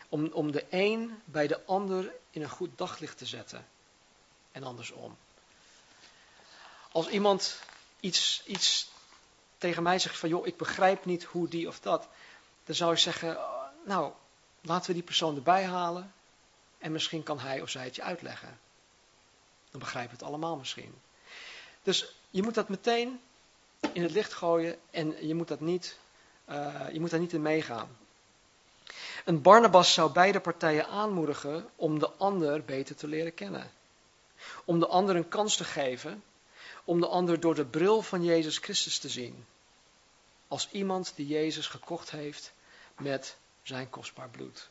om de een bij de ander in een goed daglicht te zetten. En andersom. Als iemand iets tegen mij zegt van, joh, ik begrijp niet hoe die of dat, dan zou ik zeggen, nou, laten we die persoon erbij halen. En misschien kan hij of zij het je uitleggen. Dan begrijpen we het allemaal misschien. Dus je moet dat meteen in het licht gooien. En je moet dat niet Je moet daar niet in meegaan. Een Barnabas zou beide partijen aanmoedigen om de ander beter te leren kennen. Om de ander een kans te geven. Om de ander door de bril van Jezus Christus te zien. Als iemand die Jezus gekocht heeft met zijn kostbaar bloed.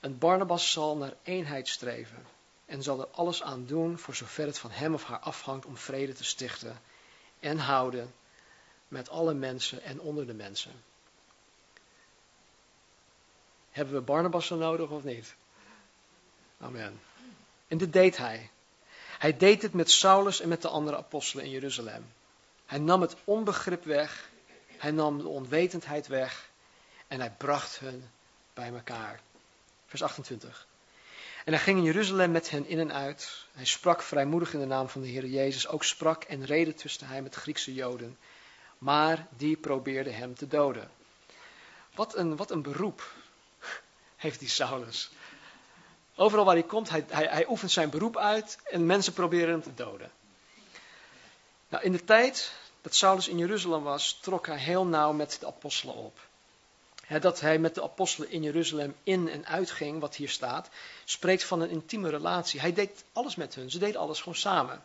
Een Barnabas zal naar eenheid streven. En zal er alles aan doen voor zover het van hem of haar afhangt om vrede te stichten. En houden met alle mensen en onder de mensen. Hebben we Barnabas zo nodig of niet? Amen. En dit deed hij. Hij deed dit met Saulus en met de andere apostelen in Jeruzalem. Hij nam het onbegrip weg. Hij nam de onwetendheid weg. En hij bracht hen bij elkaar. Vers 28. En hij ging in Jeruzalem met hen in en uit. Hij sprak vrijmoedig in de naam van de Heer Jezus. Ook sprak en redetwiste hij met Griekse Joden. Maar die probeerden hem te doden. Wat een beroep heeft die Saulus. Overal waar hij komt, hij oefent zijn beroep uit en mensen proberen hem te doden. Nou, in de tijd dat Saulus in Jeruzalem was, trok hij heel nauw met de apostelen op. Dat hij met de apostelen in Jeruzalem in en uitging, wat hier staat, spreekt van een intieme relatie. Hij deed alles met hun, ze deden alles gewoon samen.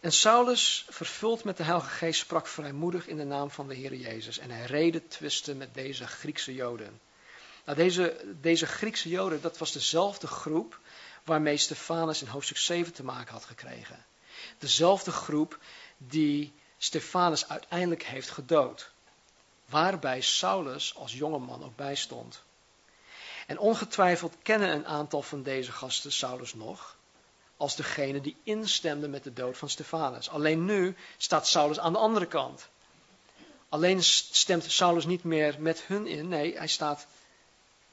En Saulus, vervuld met de Heilige Geest, sprak vrijmoedig in de naam van de Heer Jezus. En hij redetwistte met deze Griekse Joden. Nou, deze Griekse Joden, dat was dezelfde groep waarmee Stephanus in hoofdstuk 7 te maken had gekregen. Dezelfde groep die Stephanus uiteindelijk heeft gedood. Waarbij Saulus als jongeman ook bij stond. En ongetwijfeld kennen een aantal van deze gasten Saulus nog als degene die instemde met de dood van Stephanus. Alleen nu staat Saulus aan de andere kant. Alleen stemt Saulus niet meer met hun in, nee, hij staat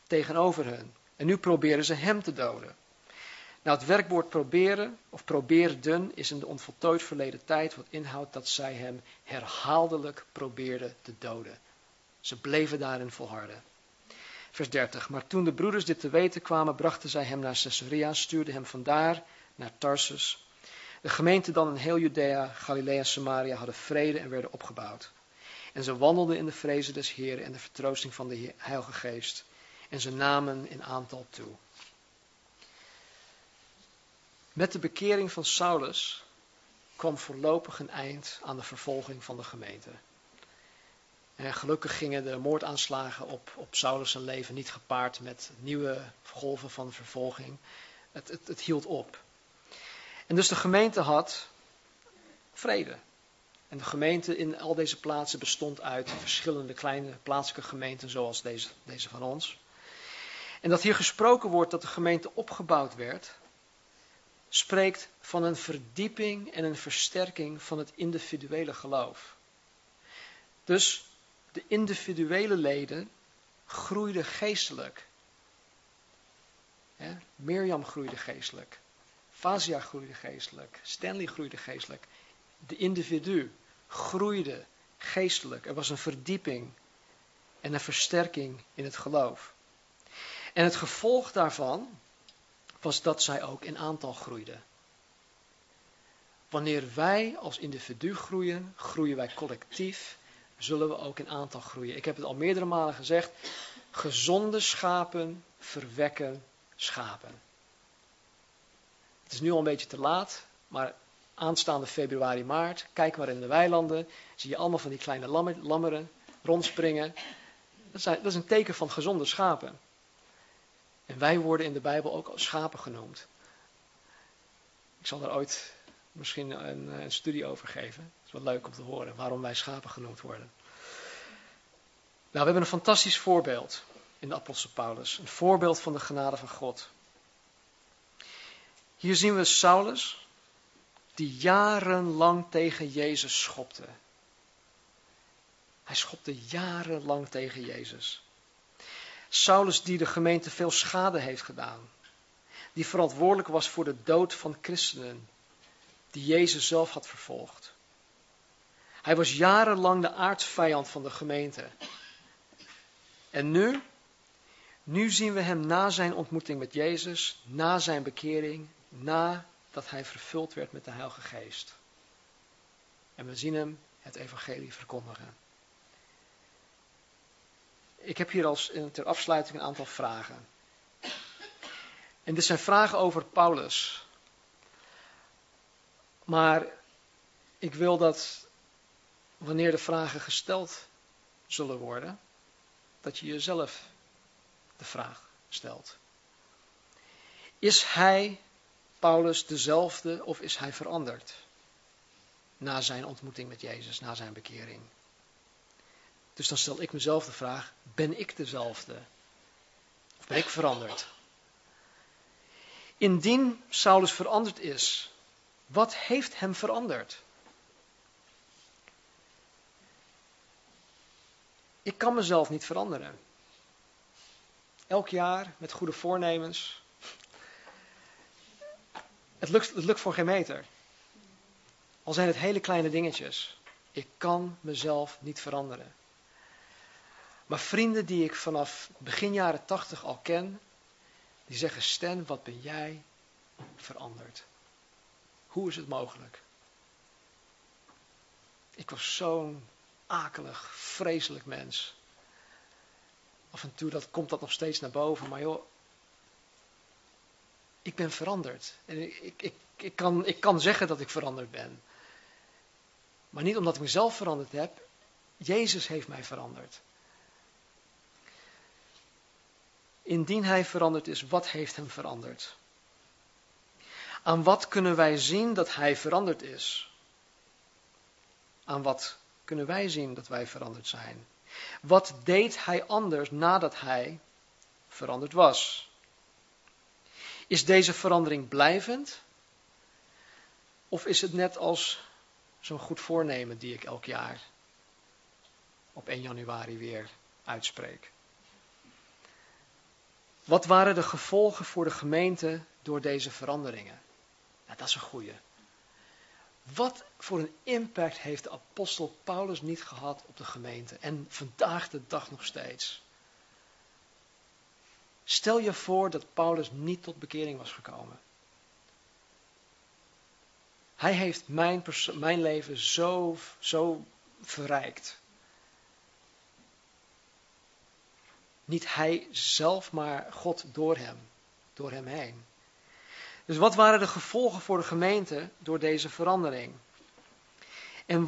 tegenover hun. En nu proberen ze hem te doden. Nou, het werkwoord proberen of probeerden is in de onvoltooid verleden tijd wat inhoudt dat zij hem herhaaldelijk probeerden te doden. Ze bleven daarin volharden. Vers 30. Maar toen de broeders dit te weten kwamen, brachten zij hem naar Caesarea, stuurden hem vandaar naar Tarsus. De gemeente dan in heel Judea, Galilea en Samaria hadden vrede en werden opgebouwd. En ze wandelden in de vrezen des Heeren en de vertroosting van de Heilige Geest. En ze namen in aantal toe. Met de bekering van Saulus kwam voorlopig een eind aan de vervolging van de gemeente. En gelukkig gingen de moordaanslagen op Saulus zijn leven niet gepaard met nieuwe golven van vervolging. Het hield op. En dus de gemeente had vrede. En de gemeente in al deze plaatsen bestond uit verschillende kleine plaatselijke gemeenten zoals deze van ons. En dat hier gesproken wordt dat de gemeente opgebouwd werd, spreekt van een verdieping en een versterking van het individuele geloof. Dus de individuele leden groeiden geestelijk. Mirjam groeide geestelijk. Fazia groeide geestelijk. Stanley groeide geestelijk. De individu groeide geestelijk. Er was een verdieping en een versterking in het geloof. En het gevolg daarvan was dat zij ook in aantal groeiden. Wanneer wij als individu groeien, groeien wij collectief, zullen we ook in aantal groeien. Ik heb het al meerdere malen gezegd, gezonde schapen verwekken schapen. Het is nu al een beetje te laat, maar aanstaande februari, maart, kijk maar in de weilanden, zie je allemaal van die kleine lammeren rondspringen. Dat is een teken van gezonde schapen. En wij worden in de Bijbel ook schapen genoemd. Ik zal daar ooit misschien een studie over geven. Het is wel leuk om te horen waarom wij schapen genoemd worden. Nou, we hebben een fantastisch voorbeeld in de apostel Paulus. Een voorbeeld van de genade van God. Hier zien we Saulus die jarenlang tegen Jezus schopte. Hij schopte jarenlang tegen Jezus. Saulus die de gemeente veel schade heeft gedaan. Die verantwoordelijk was voor de dood van christenen. Die Jezus zelf had vervolgd. Hij was jarenlang de aartsvijand van de gemeente. En nu zien we hem na zijn ontmoeting met Jezus. Na zijn bekering. Nadat hij vervuld werd met de Heilige Geest. En we zien hem het evangelie verkondigen. Ik heb hier ter afsluiting een aantal vragen. En dit zijn vragen over Paulus. Maar ik wil dat wanneer de vragen gesteld zullen worden, dat je jezelf de vraag stelt. Is hij, Paulus, dezelfde of is hij veranderd? Na zijn ontmoeting met Jezus, na zijn bekering. Dus dan stel ik mezelf de vraag, ben ik dezelfde? Of ben ik veranderd? Indien Saulus veranderd is, wat heeft hem veranderd? Ik kan mezelf niet veranderen. Elk jaar met goede voornemens. Het lukt voor geen meter. Al zijn het hele kleine dingetjes. Ik kan mezelf niet veranderen. Maar vrienden die ik vanaf begin jaren 80 al ken, die zeggen, Stan, wat ben jij veranderd? Hoe is het mogelijk? Ik was zo'n akelig, vreselijk mens. Af en toe komt dat nog steeds naar boven, maar joh, ik ben veranderd. En ik kan zeggen dat ik veranderd ben. Maar niet omdat ik mezelf veranderd heb. Jezus heeft mij veranderd. Indien hij veranderd is, wat heeft hem veranderd? Aan wat kunnen wij zien dat hij veranderd is? Aan wat kunnen wij zien dat wij veranderd zijn? Wat deed hij anders nadat hij veranderd was? Is deze verandering blijvend? Of is het net als zo'n goed voornemen die ik elk jaar op 1 januari weer uitspreek? Wat waren de gevolgen voor de gemeente door deze veranderingen? Nou, dat is een goeie. Wat voor een impact heeft de apostel Paulus niet gehad op de gemeente? En vandaag de dag nog steeds. Stel je voor dat Paulus niet tot bekering was gekomen. Hij heeft mijn leven zo verrijkt. Niet hij zelf, maar God door hem heen. Dus wat waren de gevolgen voor de gemeente door deze verandering? En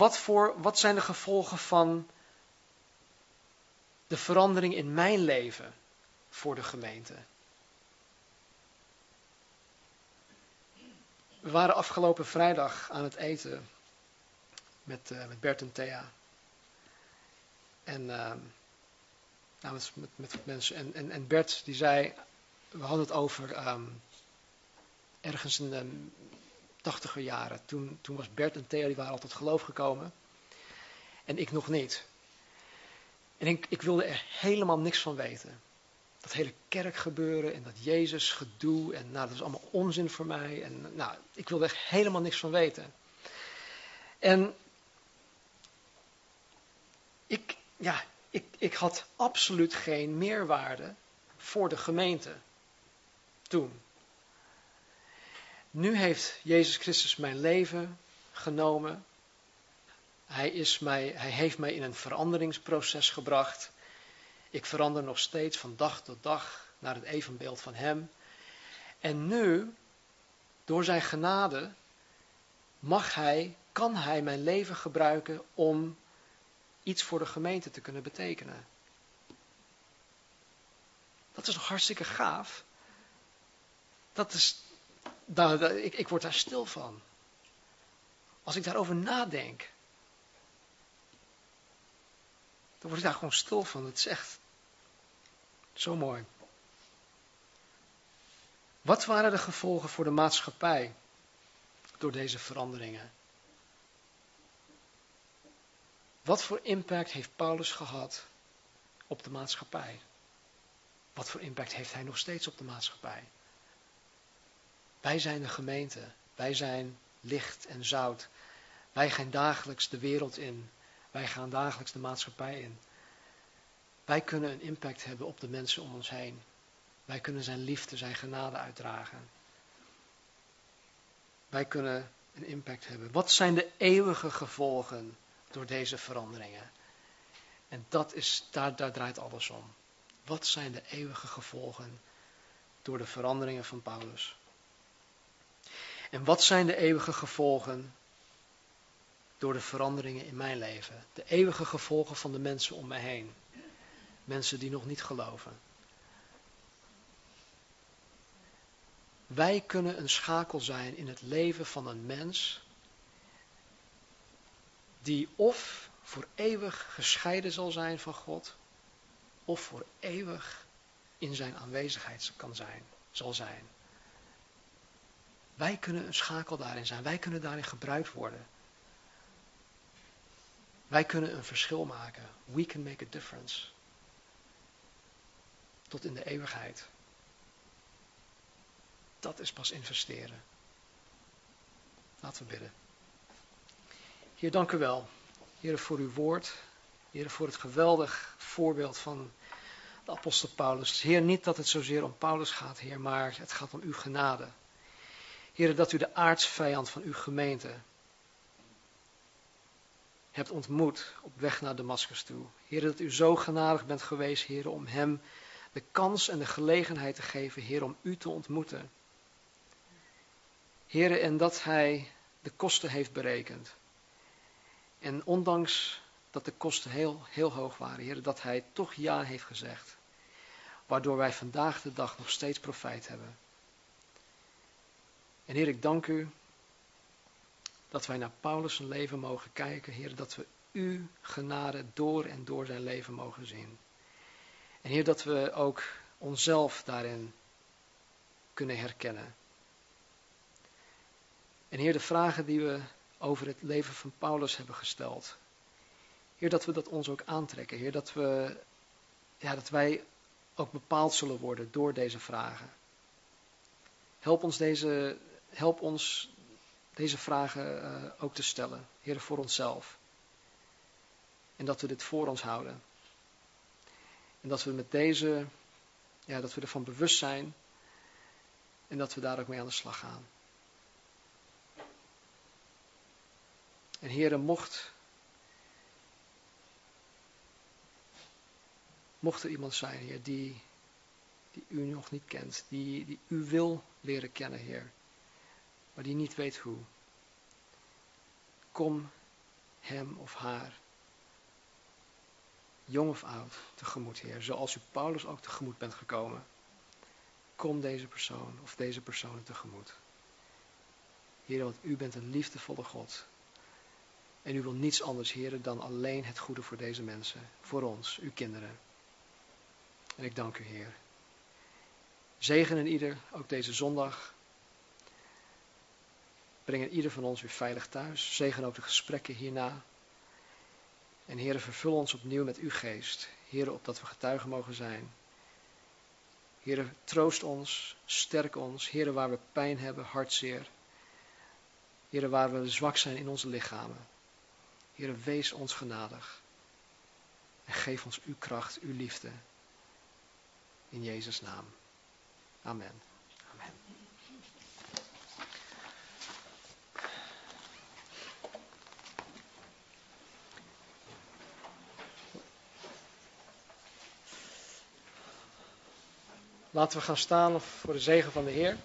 wat zijn de gevolgen van de verandering in mijn leven voor de gemeente? We waren afgelopen vrijdag aan het eten met Bert en Thea. En met mensen. En Bert die zei, we hadden het over ergens in de 80er jaren. Toen was Bert en Thea, die waren al tot geloof gekomen. En ik nog niet. En ik wilde er helemaal niks van weten. Dat hele kerkgebeuren en dat Jezus gedoe. En nou, dat was allemaal onzin voor mij. En nou, ik wilde echt helemaal niks van weten. En ik had absoluut geen meerwaarde voor de gemeente toen. Nu heeft Jezus Christus mijn leven genomen. Hij heeft mij in een veranderingsproces gebracht. Ik verander nog steeds van dag tot dag naar het evenbeeld van hem. En nu, door zijn genade, kan hij mijn leven gebruiken om iets voor de gemeente te kunnen betekenen. Dat is nog hartstikke gaaf. Ik word daar stil van. Als ik daarover nadenk, dan word ik daar gewoon stil van. Het is echt zo mooi. Wat waren de gevolgen voor de maatschappij door deze veranderingen? Wat voor impact heeft Paulus gehad op de maatschappij? Wat voor impact heeft hij nog steeds op de maatschappij? Wij zijn de gemeente. Wij zijn licht en zout. Wij gaan dagelijks de wereld in. Wij gaan dagelijks de maatschappij in. Wij kunnen een impact hebben op de mensen om ons heen. Wij kunnen zijn liefde, zijn genade uitdragen. Wij kunnen een impact hebben. Wat zijn de eeuwige gevolgen door deze veranderingen? En dat is, daar draait alles om. Wat zijn de eeuwige gevolgen door de veranderingen van Paulus? En wat zijn de eeuwige gevolgen door de veranderingen in mijn leven? De eeuwige gevolgen van de mensen om me heen. Mensen die nog niet geloven. Wij kunnen een schakel zijn in het leven van een mens die of voor eeuwig gescheiden zal zijn van God, of voor eeuwig in zijn aanwezigheid zal zijn. Wij kunnen een schakel daarin zijn. Wij kunnen daarin gebruikt worden. Wij kunnen een verschil maken. We can make a difference. Tot in de eeuwigheid. Dat is pas investeren. Laten we bidden. Heer, dank u wel. Heer, voor uw woord. Heer, voor het geweldig voorbeeld van de apostel Paulus. Heer, niet dat het zozeer om Paulus gaat, Heer, maar het gaat om uw genade. Heer, dat u de aartsvijand van uw gemeente hebt ontmoet op weg naar Damascus toe. Heer, dat u zo genadig bent geweest, Heer, om hem de kans en de gelegenheid te geven, Heer, om u te ontmoeten. Heer, en dat hij de kosten heeft berekend. En ondanks dat de kosten heel hoog waren, Heer, dat hij toch ja heeft gezegd. Waardoor wij vandaag de dag nog steeds profijt hebben. En Heer, ik dank u dat wij naar Paulus' leven mogen kijken. Heer, dat we uw genade door en door zijn leven mogen zien. En Heer, dat we ook onszelf daarin kunnen herkennen. En Heer, de vragen die we over het leven van Paulus hebben gesteld. Heer, dat we dat ons ook aantrekken. Heer, dat wij ook bepaald zullen worden door deze vragen. Help ons deze vragen ook te stellen, Heer, voor onszelf. En dat we dit voor ons houden. En dat we met deze, dat we ervan bewust zijn. En dat we daar ook mee aan de slag gaan. En Heer, mocht er iemand zijn, Heer, die u nog niet kent, die u wil leren kennen, Heer, maar die niet weet hoe. Kom hem of haar, jong of oud, tegemoet, Heer, zoals u Paulus ook tegemoet bent gekomen. Kom deze persoon of deze personen tegemoet. Heer, want u bent een liefdevolle God. En u wil niets anders, Heer, dan alleen het goede voor deze mensen, voor ons, uw kinderen. En ik dank u, Heer. Zegen in ieder, ook deze zondag. Breng in ieder van ons weer veilig thuis. Zegen ook de gesprekken hierna. En Heer, vervul ons opnieuw met uw geest. Heer, opdat we getuigen mogen zijn. Heer, troost ons, sterk ons. Heer, waar we pijn hebben, hartzeer. Heer, waar we zwak zijn in onze lichamen. Heer, wees ons genadig. En geef ons uw kracht, uw liefde. In Jezus' naam. Amen. Amen. Laten we gaan staan voor de zegen van de Heer.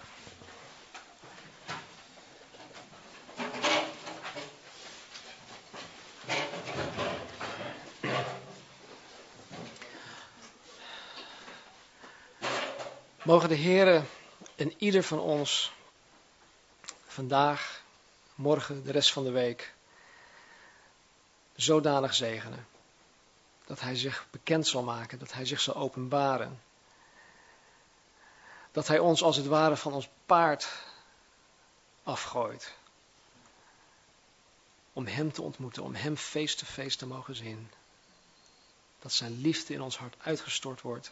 Mogen de Heere en ieder van ons vandaag, morgen, de rest van de week zodanig zegenen. Dat Hij zich bekend zal maken, dat Hij zich zal openbaren. Dat Hij ons als het ware van ons paard afgooit. Om Hem te ontmoeten, om Hem face-to-face te mogen zien. Dat Zijn liefde in ons hart uitgestort wordt.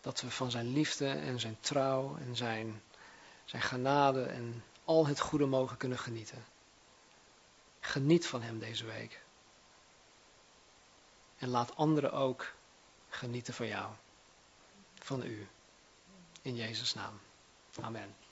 Dat we van zijn liefde en zijn trouw en zijn genade en al het goede mogen kunnen genieten. Geniet van hem deze week. En laat anderen ook genieten van jou. Van u. In Jezus' naam. Amen.